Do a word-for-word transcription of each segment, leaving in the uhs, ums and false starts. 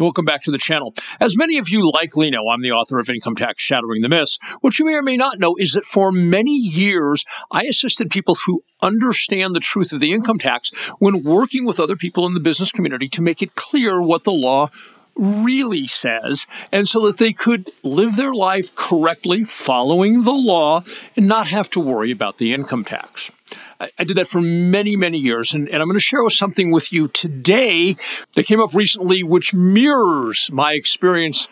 Welcome back to the channel. As many of you likely know, I'm the author of Income Tax Shattering the Myths. What you may or may not know is that for many years, I assisted people who understand the truth of the income tax when working with other people in the business community to make it clear what the law really says, and so that they could live their life correctly following the law and not have to worry about the income tax. I did that for many, many years, and, and I'm going to share something with you today that came up recently, which mirrors my experience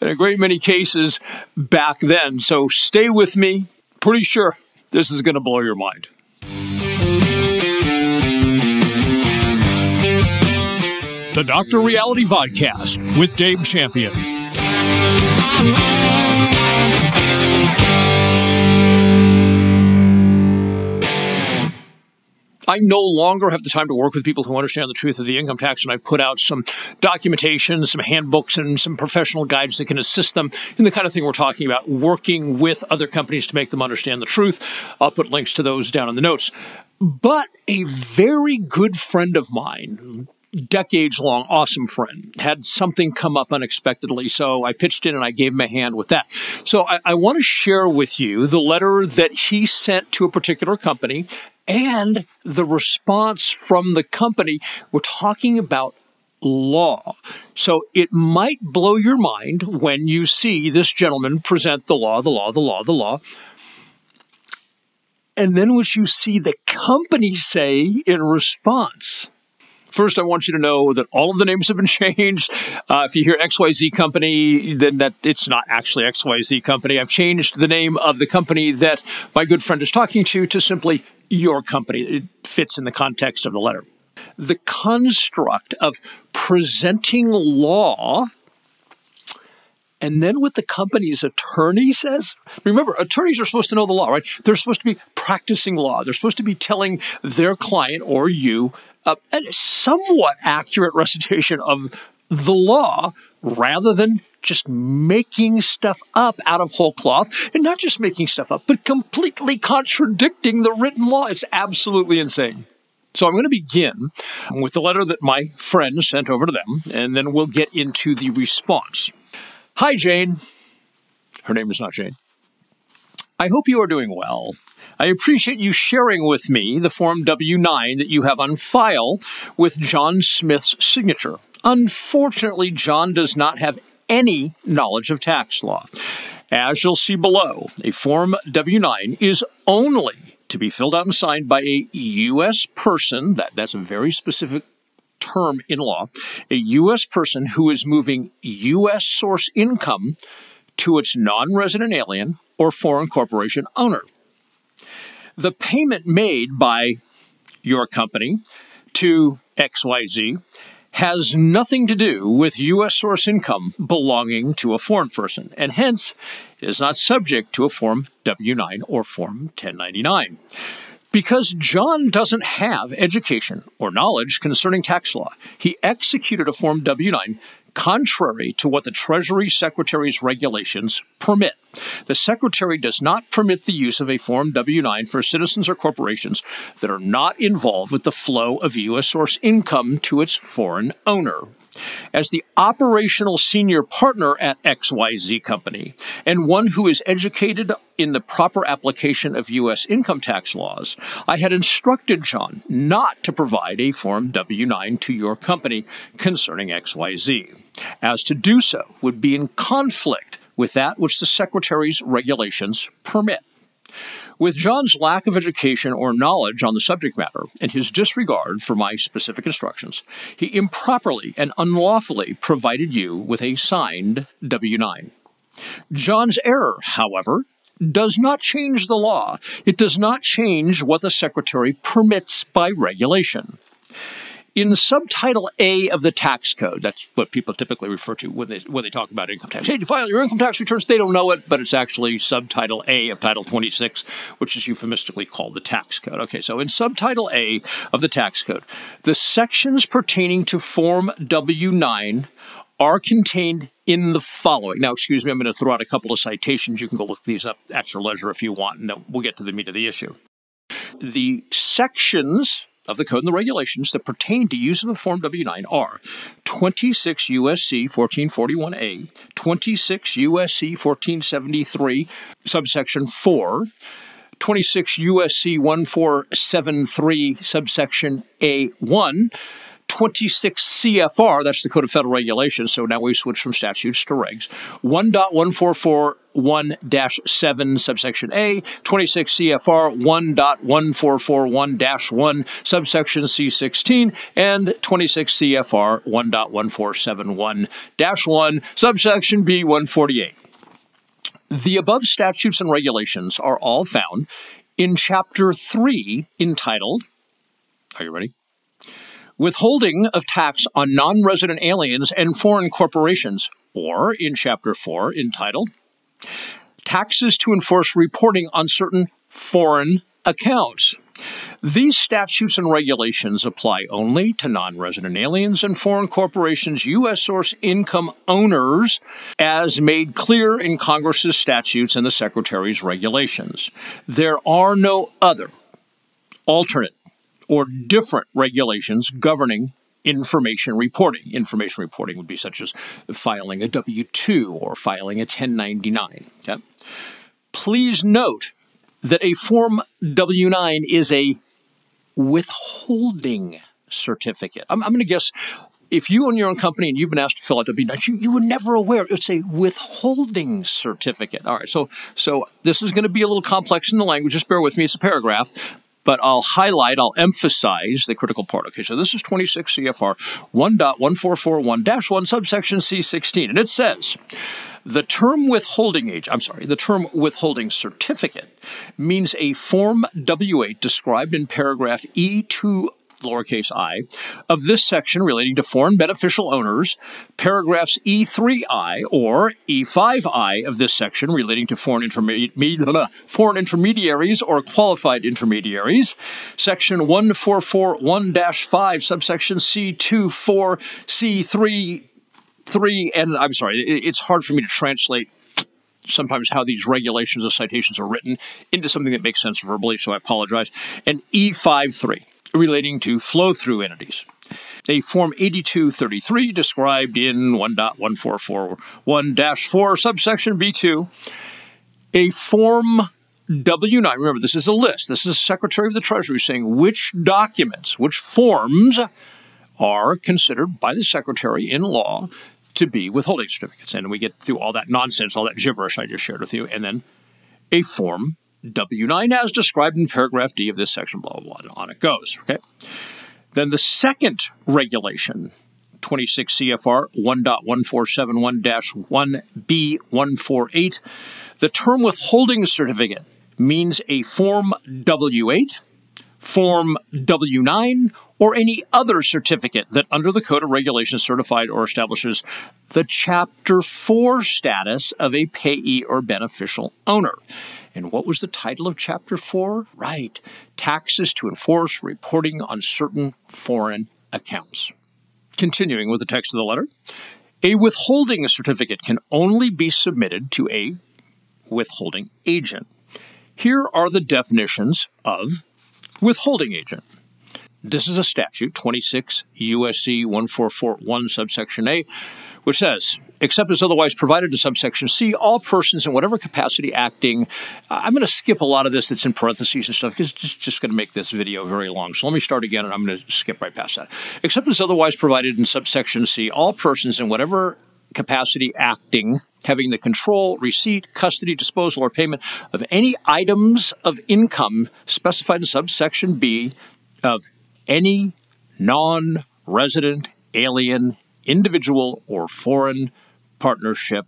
in a great many cases back then. So stay with me. Pretty sure this is going to blow your mind. The Doctor Reality Vodcast with Dave Champion. I no longer have the time to work with people who understand the truth of the income tax, and I've put out some documentation, some handbooks, and some professional guides that can assist them in the kind of thing we're talking about, working with other companies to make them understand the truth. I'll put links to those down in the notes. But a very good friend of mine, decades-long, awesome friend, had something come up unexpectedly, so I pitched in and I gave him a hand with that. So I, I want to share with you the letter that he sent to a particular company and the response from the company. We're talking about law. So it might blow your mind when you see this gentleman present the law, the law, the law, the law. And then what you see the company say in response. First, I want you to know that all of the names have been changed. Uh, if you hear X Y Z Company, then that it's not actually X Y Z Company. I've changed the name of the company that my good friend is talking to to simply your company. It fits in the context of the letter. The construct of presenting law, and then what the company's attorney says. Remember, attorneys are supposed to know the law, right? They're supposed to be practicing law. They're supposed to be telling their client or you Uh, a somewhat accurate recitation of the law rather than just making stuff up out of whole cloth, and not just making stuff up, but completely contradicting the written law. It's absolutely insane. So I'm going to begin with the letter that my friend sent over to them, and then we'll get into the response. Hi, Jane. Her name is not Jane. I hope you are doing well. I appreciate you sharing with me the Form W nine that you have on file with John Smith's signature. Unfortunately, John does not have any knowledge of tax law. As you'll see below, a Form W nine is only to be filled out and signed by a U S person, that, that's a very specific term in law, a U S person who is moving U S source income to its non-resident alien or foreign corporation owner. The payment made by your company to X Y Z has nothing to do with U S source income belonging to a foreign person, and hence is not subject to a Form W nine or Form ten ninety-nine. Because John doesn't have education or knowledge concerning tax law, he executed a Form W nine contrary to what the Treasury Secretary's regulations permit. The Secretary does not permit the use of a Form W nine for citizens or corporations that are not involved with the flow of U S source income to its foreign owner. As the operational senior partner at X Y Z Company, and one who is educated in the proper application of U S income tax laws, I had instructed John not to provide a Form W nine to your company concerning X Y Z, as to do so would be in conflict with that which the Secretary's regulations permit. With John's lack of education or knowledge on the subject matter and his disregard for my specific instructions, he improperly and unlawfully provided you with a signed W nine. John's error, however, does not change the law. It does not change what the Secretary permits by regulation. In Subtitle A of the tax code, that's what people typically refer to when they when they talk about income tax. Hey, did you file your income tax returns? They don't know it, but it's actually Subtitle A of Title twenty-six, which is euphemistically called the tax code. Okay, so in Subtitle A of the tax code, the sections pertaining to Form W nine are contained in the following. Now, excuse me, I'm going to throw out a couple of citations. You can go look these up at your leisure if you want, and we'll get to the meat of the issue. The sections of the Code and the regulations that pertain to use of the Form W nine are twenty-six U S C fourteen forty-one A, twenty-six U S C fourteen seventy-three, subsection four, twenty-six U S C fourteen seventy-three, subsection A one, twenty-six C F R, that's the Code of Federal Regulations, so now we've switched from statutes to regs, one point one four four one dash seven, subsection A, twenty-six C F R one point one four four one dash one, subsection C sixteen, and twenty-six C F R one point one four seven one dash one, subsection B one forty-eight. The above statutes and regulations are all found in Chapter three, entitled, are you ready? Withholding of Tax on Non-Resident Aliens and Foreign Corporations, or in Chapter four, entitled, Taxes to Enforce Reporting on Certain Foreign Accounts. These statutes and regulations apply only to non-resident aliens and foreign corporations, U S source income owners, as made clear in Congress's statutes and the Secretary's regulations. There are no other alternate or different regulations governing information reporting. Information reporting would be such as filing a W two or filing a ten ninety-nine. Okay? Please note that a Form W nine is a withholding certificate. I'm, I'm going to guess if you own your own company and you've been asked to fill out W nine, you, you were never aware. It's a withholding certificate. All right, so, so this is going to be a little complex in the language. Just bear with me. It's a paragraph. But I'll highlight, I'll emphasize the critical part. Okay, so this is twenty-six C F R one point one four four one dash one, subsection C sixteen. And it says, the term withholding age, I'm sorry, the term withholding certificate means a Form W eight described in paragraph E two, lowercase I, of this section relating to foreign beneficial owners, paragraphs E three I or E five I of this section relating to foreign, interme- foreign intermediaries or qualified intermediaries, section one four four one dash five, subsection C two four, C three three, and I'm sorry, it's hard for me to translate sometimes how these regulations or citations are written into something that makes sense verbally, so I apologize, and E five three. Relating to flow-through entities. A Form eighty-two thirty-three described in one point one four four one dash four, subsection B two, a Form W nine, remember this is a list, this is Secretary of the Treasury saying which documents, which forms are considered by the Secretary in law to be withholding certificates. And we get through all that nonsense, all that gibberish I just shared with you, and then a Form W nine as described in paragraph D of this section, blah, blah, blah, on it goes, okay? Then the second regulation, twenty-six C F R one point one four seven one dash one B one forty-eight, the term withholding certificate means a Form W eight, Form W nine, or any other certificate that under the Code of Regulations certified or establishes the Chapter four status of a payee or beneficial owner. And what was the title of Chapter four? Right, Taxes to Enforce Reporting on Certain Foreign Accounts. Continuing with the text of the letter, a withholding certificate can only be submitted to a withholding agent. Here are the definitions of withholding agent. This is a statute, twenty-six U S C fourteen forty-one, subsection A, which says, except as otherwise provided in subsection C, all persons in whatever capacity acting, uh, I'm going to skip a lot of this that's in parentheses and stuff because it's just, just going to make this video very long. So let me start again, and I'm going to skip right past that. Except as otherwise provided in subsection C, all persons in whatever capacity acting, having the control, receipt, custody, disposal, or payment of any items of income specified in subsection B of any non-resident alien individual or foreign partnership,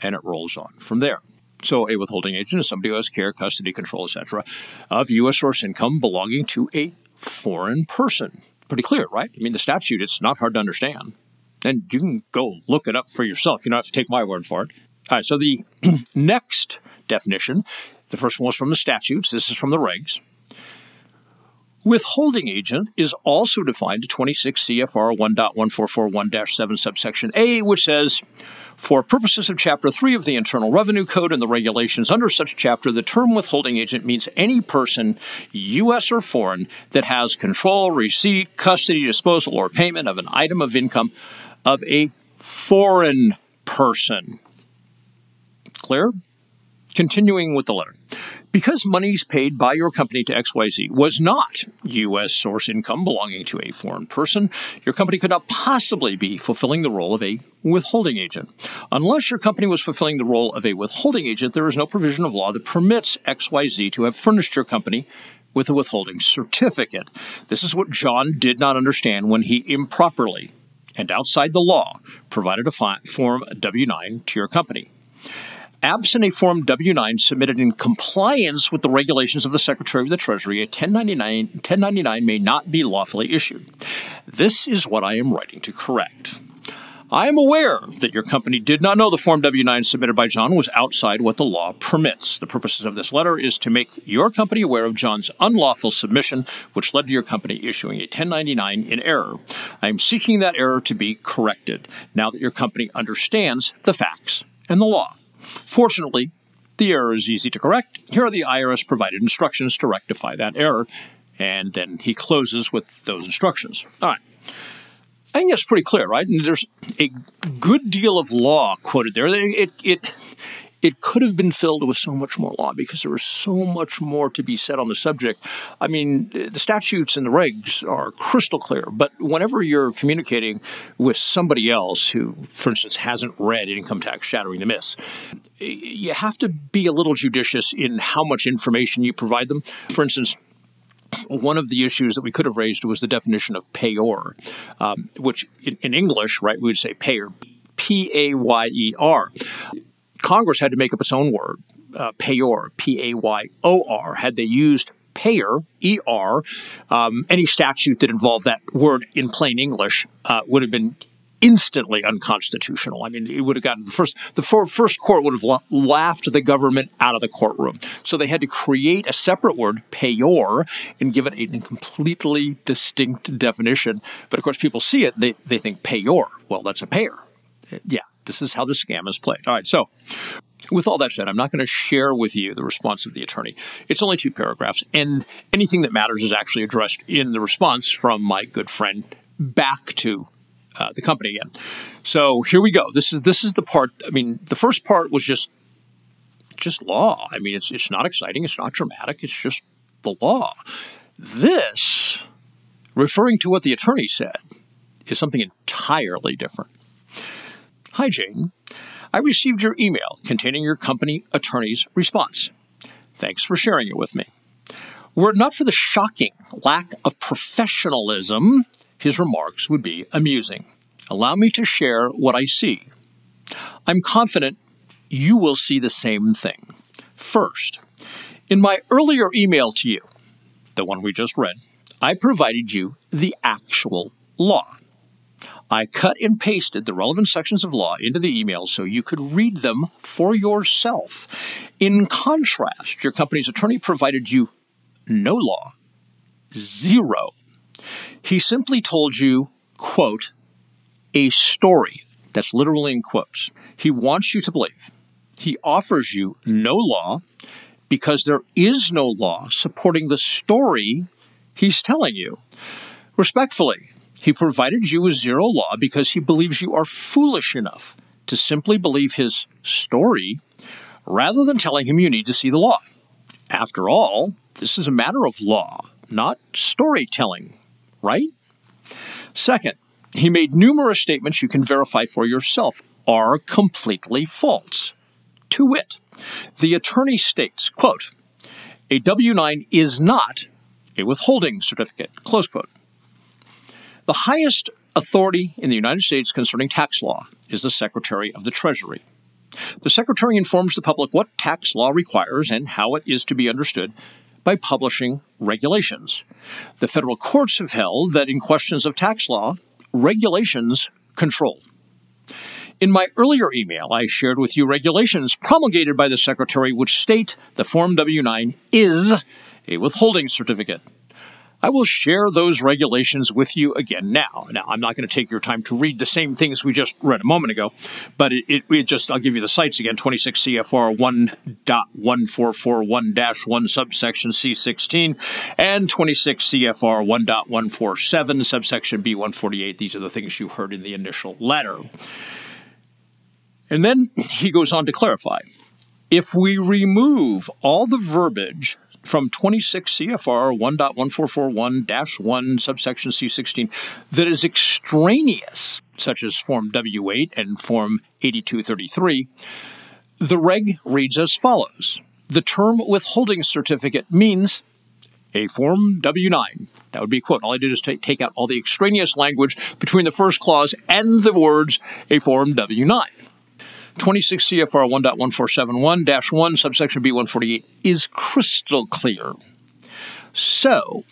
and it rolls on from there. So a withholding agent is somebody who has care, custody, control, et cetera, of U S source income belonging to a foreign person. Pretty clear, right? I mean, the statute, it's not hard to understand. And you can go look it up for yourself. You don't have to take my word for it. All right, so the next definition, the first one was from the statutes. This is from the regs. Withholding agent is also defined in twenty-six C F R one point one four four one dash seven subsection A, which says, for purposes of Chapter three of the Internal Revenue Code and the regulations under such chapter, the term withholding agent means any person, U S or foreign, that has control, receipt, custody, disposal, or payment of an item of income of a foreign person. Clear? Continuing with the letter. Because monies paid by your company to X Y Z was not U S source income belonging to a foreign person, your company could not possibly be fulfilling the role of a withholding agent. Unless your company was fulfilling the role of a withholding agent, there is no provision of law that permits X Y Z to have furnished your company with a withholding certificate. This is what John did not understand when he improperly and outside the law provided a form W nine to your company. Absent a Form W nine submitted in compliance with the regulations of the Secretary of the Treasury, a ten ninety-nine, ten ninety-nine may not be lawfully issued. This is what I am writing to correct. I am aware that your company did not know the Form W nine submitted by John was outside what the law permits. The purposes of this letter is to make your company aware of John's unlawful submission, which led to your company issuing a ten ninety-nine in error. I am seeking that error to be corrected now that your company understands the facts and the law. Fortunately, the error is easy to correct. Here are the I R S-provided instructions to rectify that error. And then he closes with those instructions. All right. I think that's pretty clear, right? And there's a good deal of law quoted there. It, it, it could have been filled with so much more law because there was so much more to be said on the subject. I mean, the statutes and the regs are crystal clear. But whenever you're communicating with somebody else who, for instance, hasn't read Income Tax Shattering the Myths, you have to be a little judicious in how much information you provide them. For instance, one of the issues that we could have raised was the definition of payor, um, which in, in English, right, we would say payer, P A Y E R. Congress had to make up its own word, uh, payor, P A Y O R. Had they used payer, E R, um, any statute that involved that word in plain English uh, would have been instantly unconstitutional. I mean, it would have gotten the first, the first court would have laughed the government out of the courtroom. So they had to create a separate word, payor, and give it a completely distinct definition. But of course, people see it, they, they think payor. Well, that's a payer. Yeah. This is how the scam is played. All right, so with all that said, I'm not going to share with you the response of the attorney. It's only two paragraphs, and anything that matters is actually addressed in the response from my good friend back to uh, the company again. So here we go. This is this is the part. I mean, the first part was just just law. I mean, it's it's not exciting. It's not dramatic. It's just the law. This, referring to what the attorney said, is something entirely different. Hi, Jane. I received your email containing your company attorney's response. Thanks for sharing it with me. Were it not for the shocking lack of professionalism, his remarks would be amusing. Allow me to share what I see. I'm confident you will see the same thing. First, in my earlier email to you, the one we just read, I provided you the actual law. I cut and pasted the relevant sections of law into the email so you could read them for yourself. In contrast, your company's attorney provided you no law, zero. He simply told you, quote, a story. That's literally in quotes. He wants you to believe. He offers you no law because there is no law supporting the story he's telling you. Respectfully, he provided you with zero law because he believes you are foolish enough to simply believe his story rather than telling him you need to see the law. After all, this is a matter of law, not storytelling, right? Second, he made numerous statements you can verify for yourself are completely false. To wit, the attorney states, quote, a W nine is not a withholding certificate, close quote. The highest authority in the United States concerning tax law is the Secretary of the Treasury. The Secretary informs the public what tax law requires and how it is to be understood by publishing regulations. The federal courts have held that in questions of tax law, regulations control. In my earlier email, I shared with you regulations promulgated by the Secretary which state the Form W nine is a withholding certificate. I will share those regulations with you again now. Now, I'm not going to take your time to read the same things we just read a moment ago, but it, it, it just, I'll give you the sites again, twenty-six C F R one point one four four one dash one subsection C sixteen and twenty-six C F R one point one four seven subsection B one forty-eight. These are the things you heard in the initial letter. And then he goes on to clarify, if we remove all the verbiage from twenty-six C F R one point one four four one dash one subsection C sixteen that is extraneous, such as Form W eight and Form eighty-two thirty-three, the reg reads as follows. The term withholding certificate means a Form W nine. That would be a quote. All I did is t- take out all the extraneous language between the first clause and the words a Form W nine. twenty-six C F R one point one four seven one dash one subsection B one forty-eight is crystal clear. So,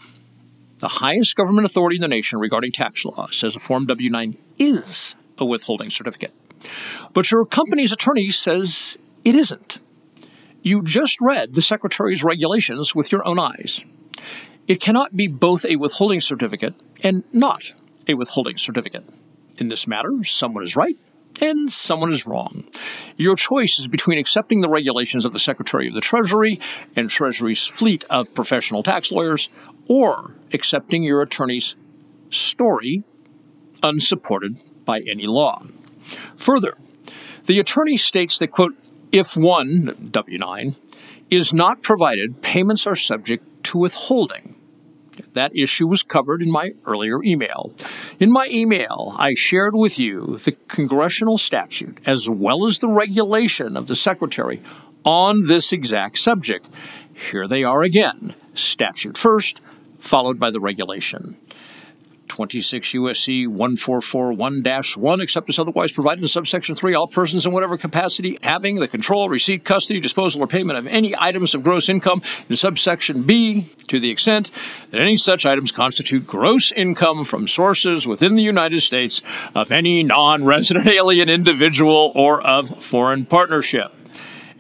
the highest government authority in the nation regarding tax law says a Form W nine is a withholding certificate. But your company's attorney says it isn't. You just read the Secretary's regulations with your own eyes. It cannot be both a withholding certificate and not a withholding certificate. In this matter, someone is right and someone is wrong. Your choice is between accepting the regulations of the Secretary of the Treasury and Treasury's fleet of professional tax lawyers or accepting your attorney's story unsupported by any law. Further, the attorney states that, quote, if one, W nine, is not provided, payments are subject to withholding. That issue was covered in my earlier email. In my email, I shared with you the congressional statute as well as the regulation of the Secretary on this exact subject. Here they are again. Statute first, followed by the regulation. twenty-six U S C one four four one dash one, except as otherwise provided in subsection three, all persons in whatever capacity having the control, receipt, custody, disposal, or payment of any items of gross income in subsection B, to the extent that any such items constitute gross income from sources within the United States of any non-resident alien individual or of foreign partnership.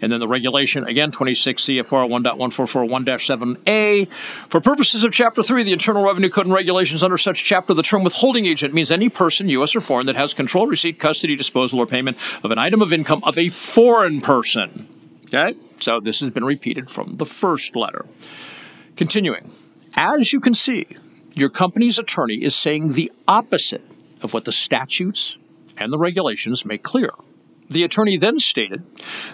And then the regulation, again, twenty-six C F R one point one four four one dash seven A. For purposes of Chapter three, the Internal Revenue Code and regulations under such chapter, the term withholding agent means any person, U S or foreign, that has control, receipt, custody, disposal, or payment of an item of income of a foreign person. Okay? So this has been repeated from the first letter. Continuing. As you can see, your company's attorney is saying the opposite of what the statutes and the regulations make clear. The attorney then stated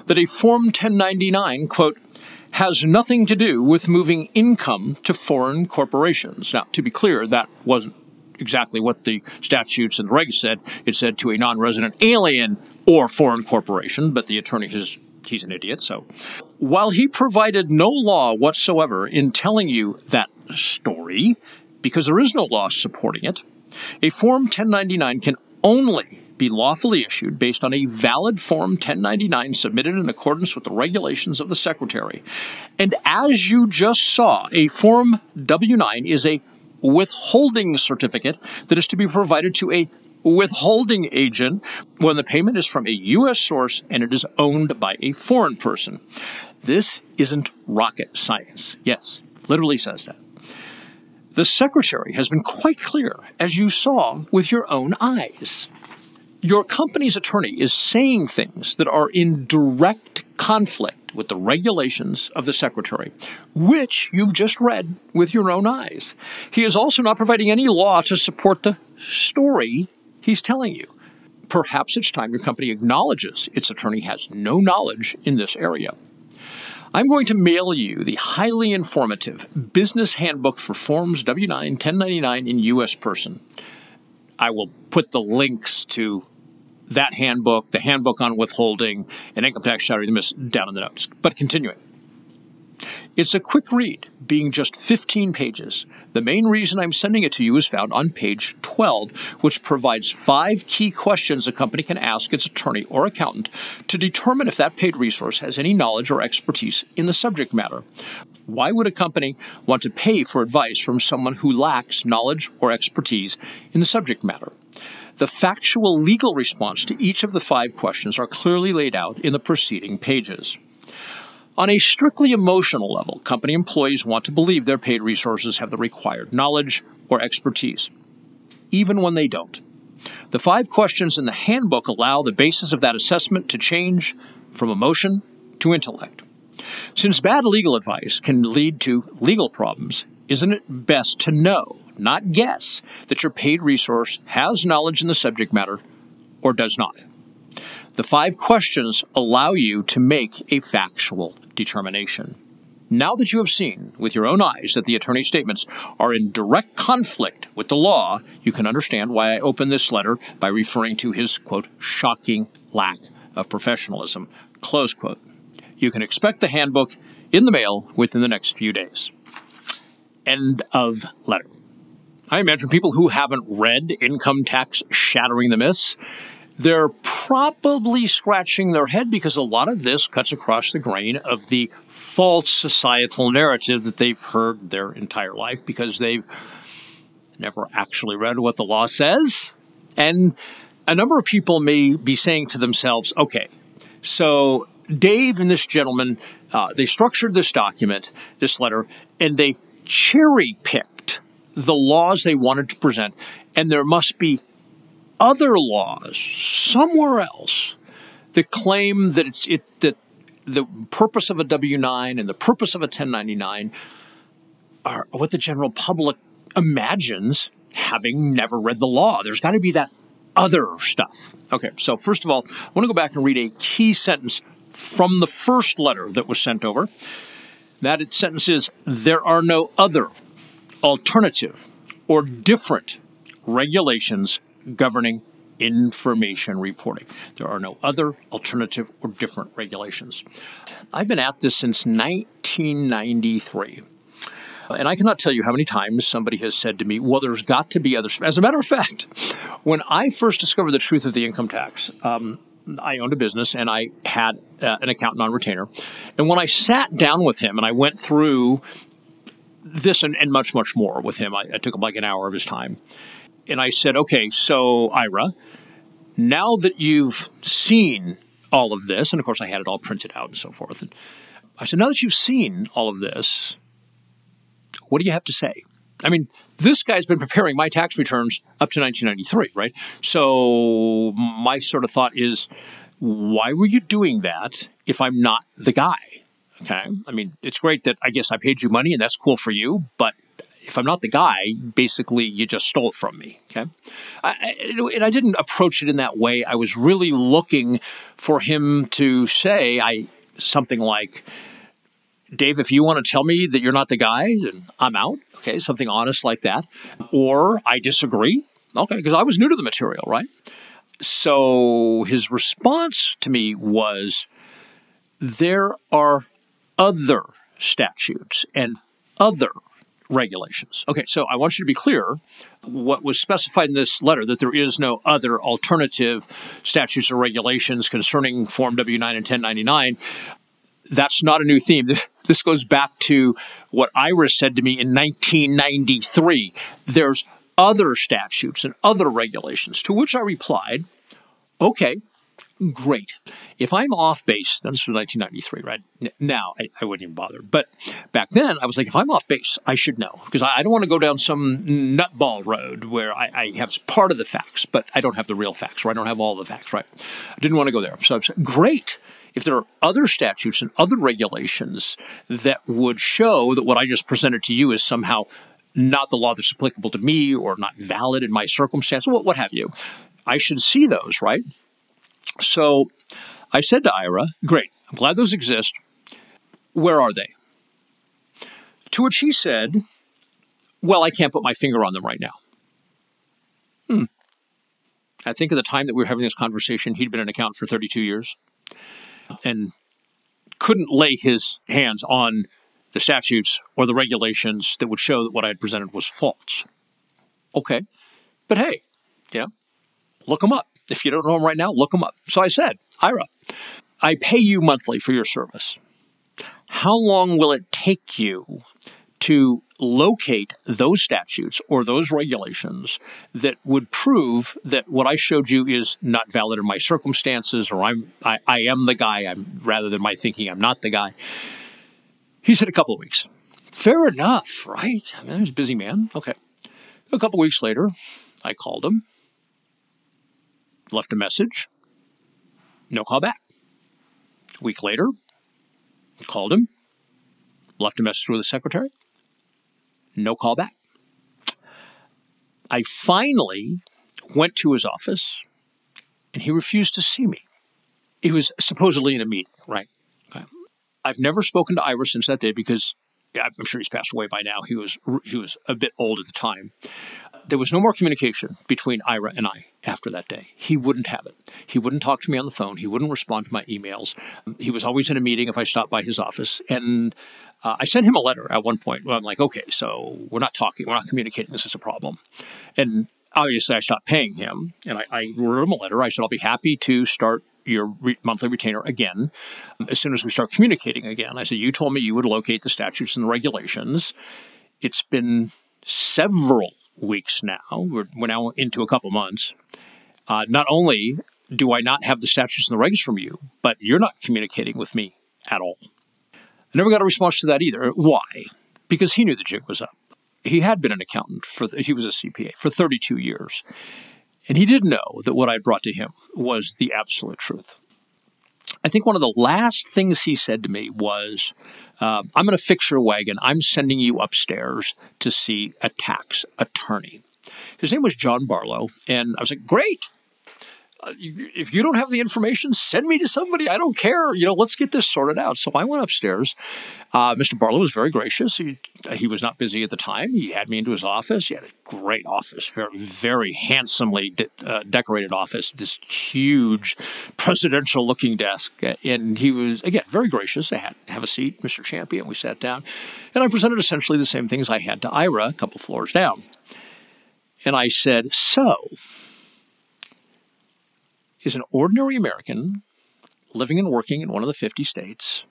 that a Form ten ninety-nine, quote, has nothing to do with moving income to foreign corporations. Now, to be clear, that wasn't exactly what the statutes and regs said. It said to a non-resident alien or foreign corporation, but the attorney is, he's an idiot, so. While he provided no law whatsoever in telling you that story, because there is no law supporting it, a Form ten ninety-nine can only be lawfully issued based on a valid Form ten ninety-nine submitted in accordance with the regulations of the Secretary. And as you just saw, a Form W nine is a withholding certificate that is to be provided to a withholding agent when the payment is from a U S source and it is owned by a foreign person. This isn't rocket science. Yes, literally says that. The Secretary has been quite clear, as you saw with your own eyes. Your company's attorney is saying things that are in direct conflict with the regulations of the Secretary, which you've just read with your own eyes. He is also not providing any law to support the story he's telling you. Perhaps it's time your company acknowledges its attorney has no knowledge in this area. I'm going to mail you the highly informative Business Handbook for Forms W nine, ten ninety-nine, and U S person. I will put the links to that handbook, the handbook on withholding, and income tax shattering the myths down in the notes. But continuing. It's a quick read, being just fifteen pages. The main reason I'm sending it to you is found on page twelve, which provides five key questions a company can ask its attorney or accountant to determine if that paid resource has any knowledge or expertise in the subject matter. Why would a company want to pay for advice from someone who lacks knowledge or expertise in the subject matter? The factual legal response to each of the five questions are clearly laid out in the preceding pages. On a strictly emotional level, company employees want to believe their paid resources have the required knowledge or expertise, even when they don't. The five questions in the handbook allow the basis of that assessment to change from emotion to intellect. Since bad legal advice can lead to legal problems, isn't it best to know, not guess, that your paid resource has knowledge in the subject matter or does not? The five questions allow you to make a factual determination. Now that you have seen with your own eyes that the attorney's statements are in direct conflict with the law, you can understand why I opened this letter by referring to his, quote, shocking lack of professionalism, close quote. You can expect the handbook in the mail within the next few days. End of letter. I imagine people who haven't read Income Tax Shattering the Myths, they're probably scratching their head because a lot of this cuts across the grain of the false societal narrative that they've heard their entire life because they've never actually read what the law says. And a number of people may be saying to themselves, okay, so Dave and this gentleman, uh, they structured this document, this letter, and they cherry-picked the laws they wanted to present, and there must be other laws somewhere else that claim that it's it that the purpose of a W nine and the purpose of a ten ninety-nine are what the general public imagines, having never read the law. There's got to be that other stuff. Okay, so first of all, I want to go back and read a key sentence from the first letter that was sent over. That sentence is, there are no other, alternative, or different regulations governing information reporting. There are no other, alternative, or different regulations. I've been at this since nineteen ninety-three. And I cannot tell you how many times somebody has said to me, well, there's got to be others. As a matter of fact, when I first discovered the truth of the income tax, um, I owned a business and I had uh, an accountant on retainer. And when I sat down with him and I went through this and, and much, much more with him, I, I took him like an hour of his time. And I said, okay, so Ira, now that you've seen all of this, and of course I had it all printed out and so forth. And I said, now that you've seen all of this, what do you have to say? I mean, this guy's been preparing my tax returns up to nineteen ninety-three, right? So my sort of thought is, why were you doing that if I'm not the guy? Okay. I mean, it's great that I guess I paid you money and that's cool for you, but if I'm not the guy, basically you just stole it from me, okay? I, and I didn't approach it in that way. I was really looking for him to say I something like, Dave, if you want to tell me that you're not the guy, then I'm out, okay? Something honest like that. Or I disagree, okay? Because I was new to the material, right? So his response to me was, there are other statutes and other regulations. Okay, so I want you to be clear what was specified in this letter, that there is no other alternative statutes or regulations concerning Form W nine and ten ninety-nine. That's not a new theme. This goes back to what Ira said to me in nineteen ninety-three. There's other statutes and other regulations, to which I replied, okay, great. If I'm off base, that's nineteen ninety-three, right? Now, I, I wouldn't even bother. But back then, I was like, if I'm off base, I should know. Because I, I don't want to go down some nutball road where I, I have part of the facts, but I don't have the real facts, or I don't have all the facts, right? I didn't want to go there. So I said, great. If there are other statutes and other regulations that would show that what I just presented to you is somehow not the law that's applicable to me or not valid in my circumstance, what, what have you, I should see those, right? So I said to Ira, great, I'm glad those exist. Where are they? To which he said, well, I can't put my finger on them right now. Hmm. I think at the time that we were having this conversation, he'd been an accountant for thirty-two years and couldn't lay his hands on the statutes or the regulations that would show that what I had presented was false. Okay. But hey, yeah, look them up. If you don't know them right now, look them up. So I said, Ira, I pay you monthly for your service. How long will it take you to locate those statutes or those regulations that would prove that what I showed you is not valid in my circumstances, or I'm I, I am the guy, I'm rather than my thinking I'm not the guy. He said a couple of weeks. Fair enough, right? I mean, he's a busy man. Okay. A couple of weeks later, I called him, left a message, no call back. A week later, called him, left a message with the secretary. No call back. I finally went to his office, and he refused to see me. He was supposedly in a meeting, right? Okay. I've never spoken to Ira since that day because I'm sure he's passed away by now. He was he was a bit old at the time. There was no more communication between Ira and I after that day. He wouldn't have it. He wouldn't talk to me on the phone. He wouldn't respond to my emails. He was always in a meeting if I stopped by his office. And uh, I sent him a letter at one point where I'm like, okay, so we're not talking. We're not communicating. This is a problem. And obviously I stopped paying him. And I, I wrote him a letter. I said, I'll be happy to start your re- monthly retainer again as soon as we start communicating again. I said, you told me you would locate the statutes and the regulations. It's been several weeks now. We're, we're now into a couple months. Uh, not only do I not have the statutes and the regs from you, but you're not communicating with me at all. I never got a response to that either. Why? Because he knew the jig was up. He had been an accountant for, he was a C P A for thirty-two years. And he did know that what I brought to him was the absolute truth. I think one of the last things he said to me was, um, I'm going to fix your wagon. I'm sending you upstairs to see a tax attorney. His name was John Barlow. And I was like, great. Uh, if you don't have the information, send me to somebody. I don't care. You know, let's get this sorted out. So I went upstairs. Uh, Mister Barlow was very gracious. He, he was not busy at the time. He had me into his office. He had a great office, very, very handsomely de- uh, decorated office, this huge presidential-looking desk. And he was, again, very gracious. I had to have a seat, Mister Champion. We sat down. And I presented essentially the same things I had to Ira a couple floors down. And I said, so... is an ordinary American living and working in one of the fifty states,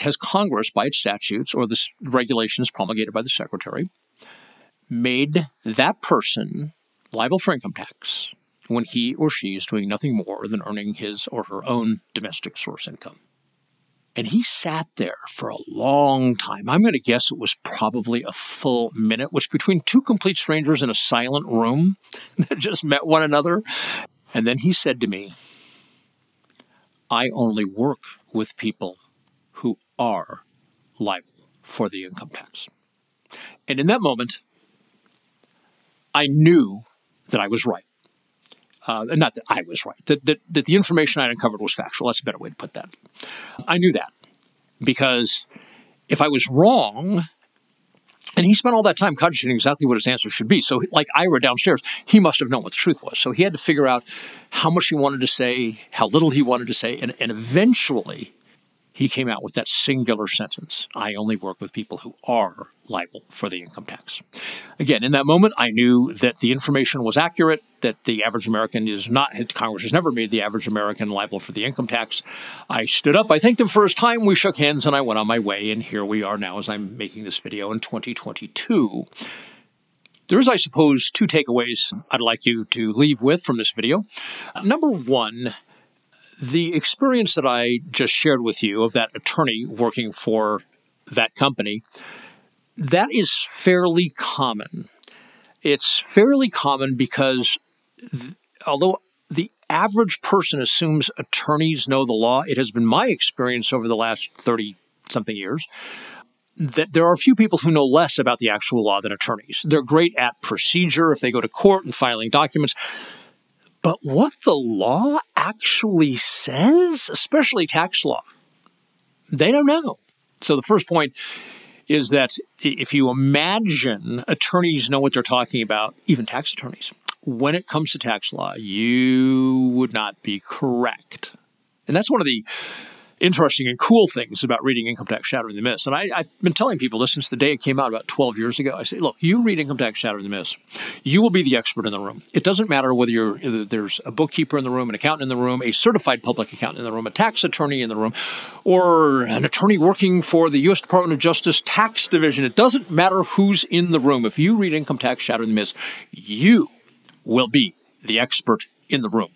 has Congress, by its statutes or the regulations promulgated by the Secretary, made that person liable for income tax when he or she is doing nothing more than earning his or her own domestic source income? And he sat there for a long time. I'm going to guess it was probably a full minute, which between two complete strangers in a silent room that just met one another. And then he said to me, I only work with people who are liable for the income tax. And in that moment, I knew that I was right. Uh, not that I was right, that, that that the information I uncovered was factual. That's a better way to put that. I knew that because if I was wrong, and he spent all that time cogitating exactly what his answer should be. So like Ira downstairs, he must have known what the truth was. So he had to figure out how much he wanted to say, how little he wanted to say, and, and eventually he came out with that singular sentence, I only work with people who are liable for the income tax. Again, in that moment, I knew that the information was accurate, that the average American is not, Congress has never made the average American liable for the income tax. I stood up, I thanked him for his time, we shook hands, and I went on my way, and here we are now as I'm making this video in twenty twenty-two. There is, I suppose, two takeaways I'd like you to leave with from this video. Number one, the experience that I just shared with you of that attorney working for that company, that is fairly common. It's fairly common because th- although the average person assumes attorneys know the law, it has been my experience over the last thirty-something years that there are few people who know less about the actual law than attorneys. They're great at procedure if they go to court and filing documents. But what the law actually says, especially tax law, they don't know. So the first point is that if you imagine attorneys know what they're talking about, even tax attorneys, when it comes to tax law, you would not be correct. And that's one of the interesting and cool things about reading Income Tax Shattering the Myths. And I, I've been telling people this since the day it came out about twelve years ago. I say, look, you read Income Tax Shattering the Myths, you will be the expert in the room. It doesn't matter whether you're there's a bookkeeper in the room, an accountant in the room, a certified public accountant in the room, a tax attorney in the room, or an attorney working for the U S Department of Justice Tax Division. It doesn't matter who's in the room. If you read Income Tax Shattering the Myths, you will be the expert in the room.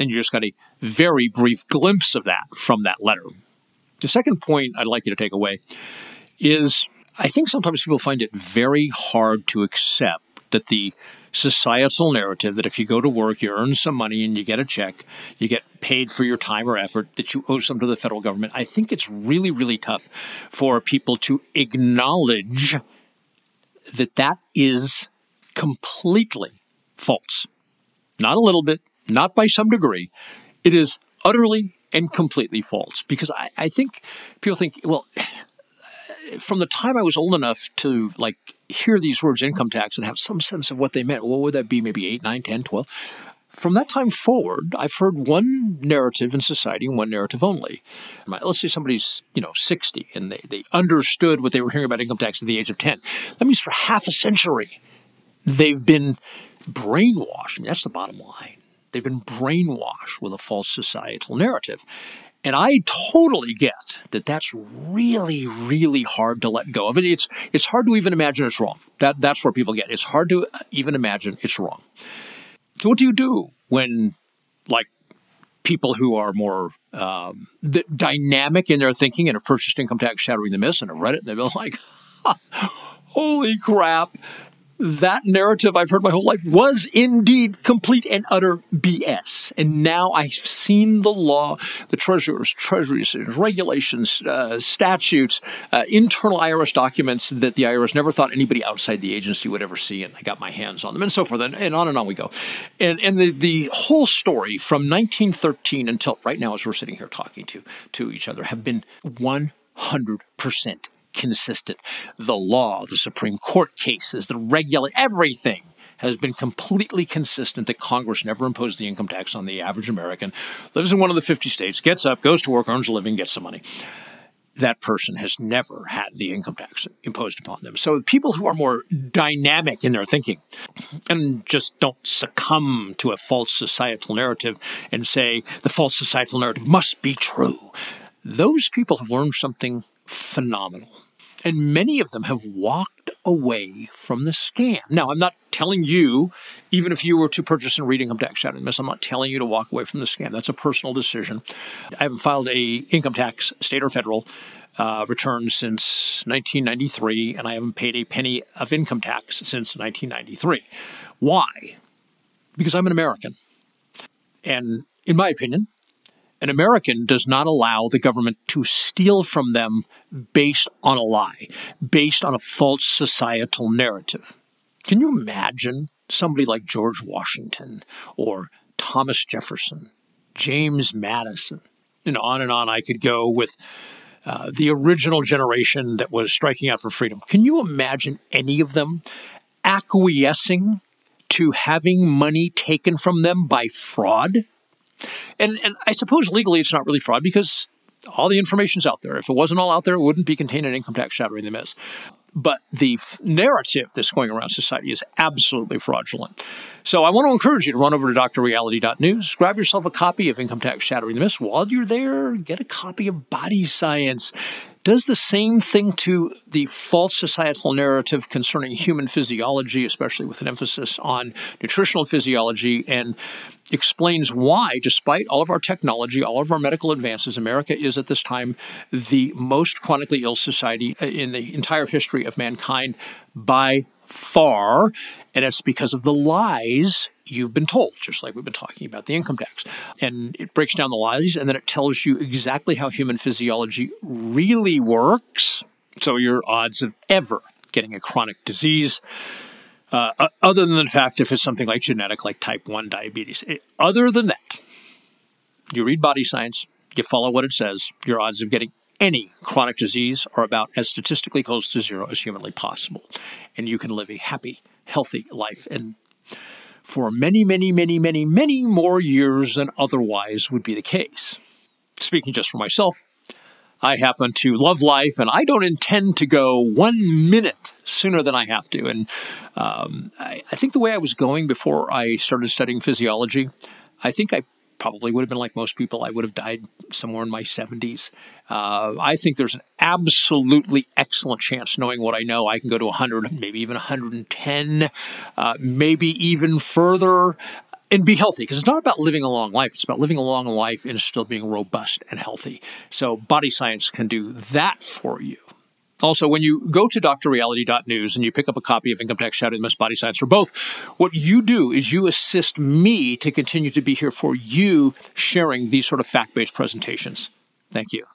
And you just got a very brief glimpse of that from that letter. The second point I'd like you to take away is I think sometimes people find it very hard to accept that the societal narrative that if you go to work, you earn some money and you get a check, you get paid for your time or effort, that you owe some to the federal government. I think it's really, really tough for people to acknowledge that that is completely false. Not a little bit, not by some degree. It is utterly and completely false because I, I think people think, well, from the time I was old enough to like hear these words income tax and have some sense of what they meant, what would that be? Maybe eight, nine, ten, twelve. From that time forward, I've heard one narrative in society and one narrative only. Let's say somebody's, you know, sixty and they, they understood what they were hearing about income tax at the age of ten. That means for half a century, they've been brainwashed. I mean, that's the bottom line. They've been brainwashed with a false societal narrative. And I totally get that that's really, really hard to let go of. It. It's it's hard to even imagine it's wrong. That That's where people get. It's hard to even imagine it's wrong. So what do you do when, like, people who are more um, the, dynamic in their thinking and have purchased Income Tax Shattering the Myths and have read it, and they've been like, holy crap. That narrative I've heard my whole life was indeed complete and utter B S. And now I've seen the law, the treasurer's treasuries, regulations, uh, statutes, uh, internal I R S documents that the I R S never thought anybody outside the agency would ever see. And I got my hands on them and so forth. And, and on and on we go. And and the, the whole story from nineteen thirteen until right now as we're sitting here talking to, to each other have been one hundred percent consistent. The law, the Supreme Court cases, the regula- everything has been completely consistent that Congress never imposed the income tax on the average American, lives in one of the fifty states, gets up, goes to work, earns a living, gets some money. That person has never had the income tax imposed upon them. So people who are more dynamic in their thinking and just don't succumb to a false societal narrative and say the false societal narrative must be true, those people have learned something phenomenal. And many of them have walked away from the scam. Now, I'm not telling you, even if you were to purchase and read Income Tax Shattering the Myths, I'm not telling you to walk away from the scam. That's a personal decision. I haven't filed a income tax, state or federal, uh, return since nineteen ninety-three, and I haven't paid a penny of income tax since nineteen ninety-three. Why? Because I'm an American. And in my opinion, an American does not allow the government to steal from them based on a lie, based on a false societal narrative. Can you imagine somebody like George Washington or Thomas Jefferson, James Madison, and on and on I could go with uh, the original generation that was striking out for freedom. Can you imagine any of them acquiescing to having money taken from them by fraud? And and I suppose legally it's not really fraud because all the information's out there. If it wasn't all out there, it wouldn't be contained in Income Tax Shattering the Myths. But the f- narrative that's going around society is absolutely fraudulent. So I want to encourage you to run over to Dr Reality dot news, grab yourself a copy of Income Tax Shattering the Myths. While you're there, get a copy of Body Science. Does the same thing to the false societal narrative concerning human physiology, especially with an emphasis on nutritional physiology, and explains why, despite all of our technology, all of our medical advances, America is at this time the most chronically ill society in the entire history of mankind by far, and it's because of the lies you've been told, just like we've been talking about the income tax. And it breaks down the lies, and then it tells you exactly how human physiology really works, so your odds of ever getting a chronic disease, uh, other than the fact if it's something like genetic, like type one diabetes. It, other than that, you read Body Science, you follow what it says, your odds of getting any chronic disease are about as statistically close to zero as humanly possible. And you can live a happy, healthy life and for many, many, many, many, many more years than otherwise would be the case. Speaking just for myself, I happen to love life, and I don't intend to go one minute sooner than I have to. And um, I, I think the way I was going before I started studying physiology, I think I probably would have been like most people. I would have died somewhere in my seventies. Uh, I think there's an absolutely excellent chance, knowing what I know, I can go to one hundred, maybe even one hundred ten, uh, maybe even further, and be healthy, because it's not about living a long life. It's about living a long life and still being robust and healthy. So Body Science can do that for you. Also, when you go to Dr Reality dot news and you pick up a copy of Income Tax Shattering the Myths, Body Science, or both, what you do is you assist me to continue to be here for you, sharing these sort of fact-based presentations. Thank you.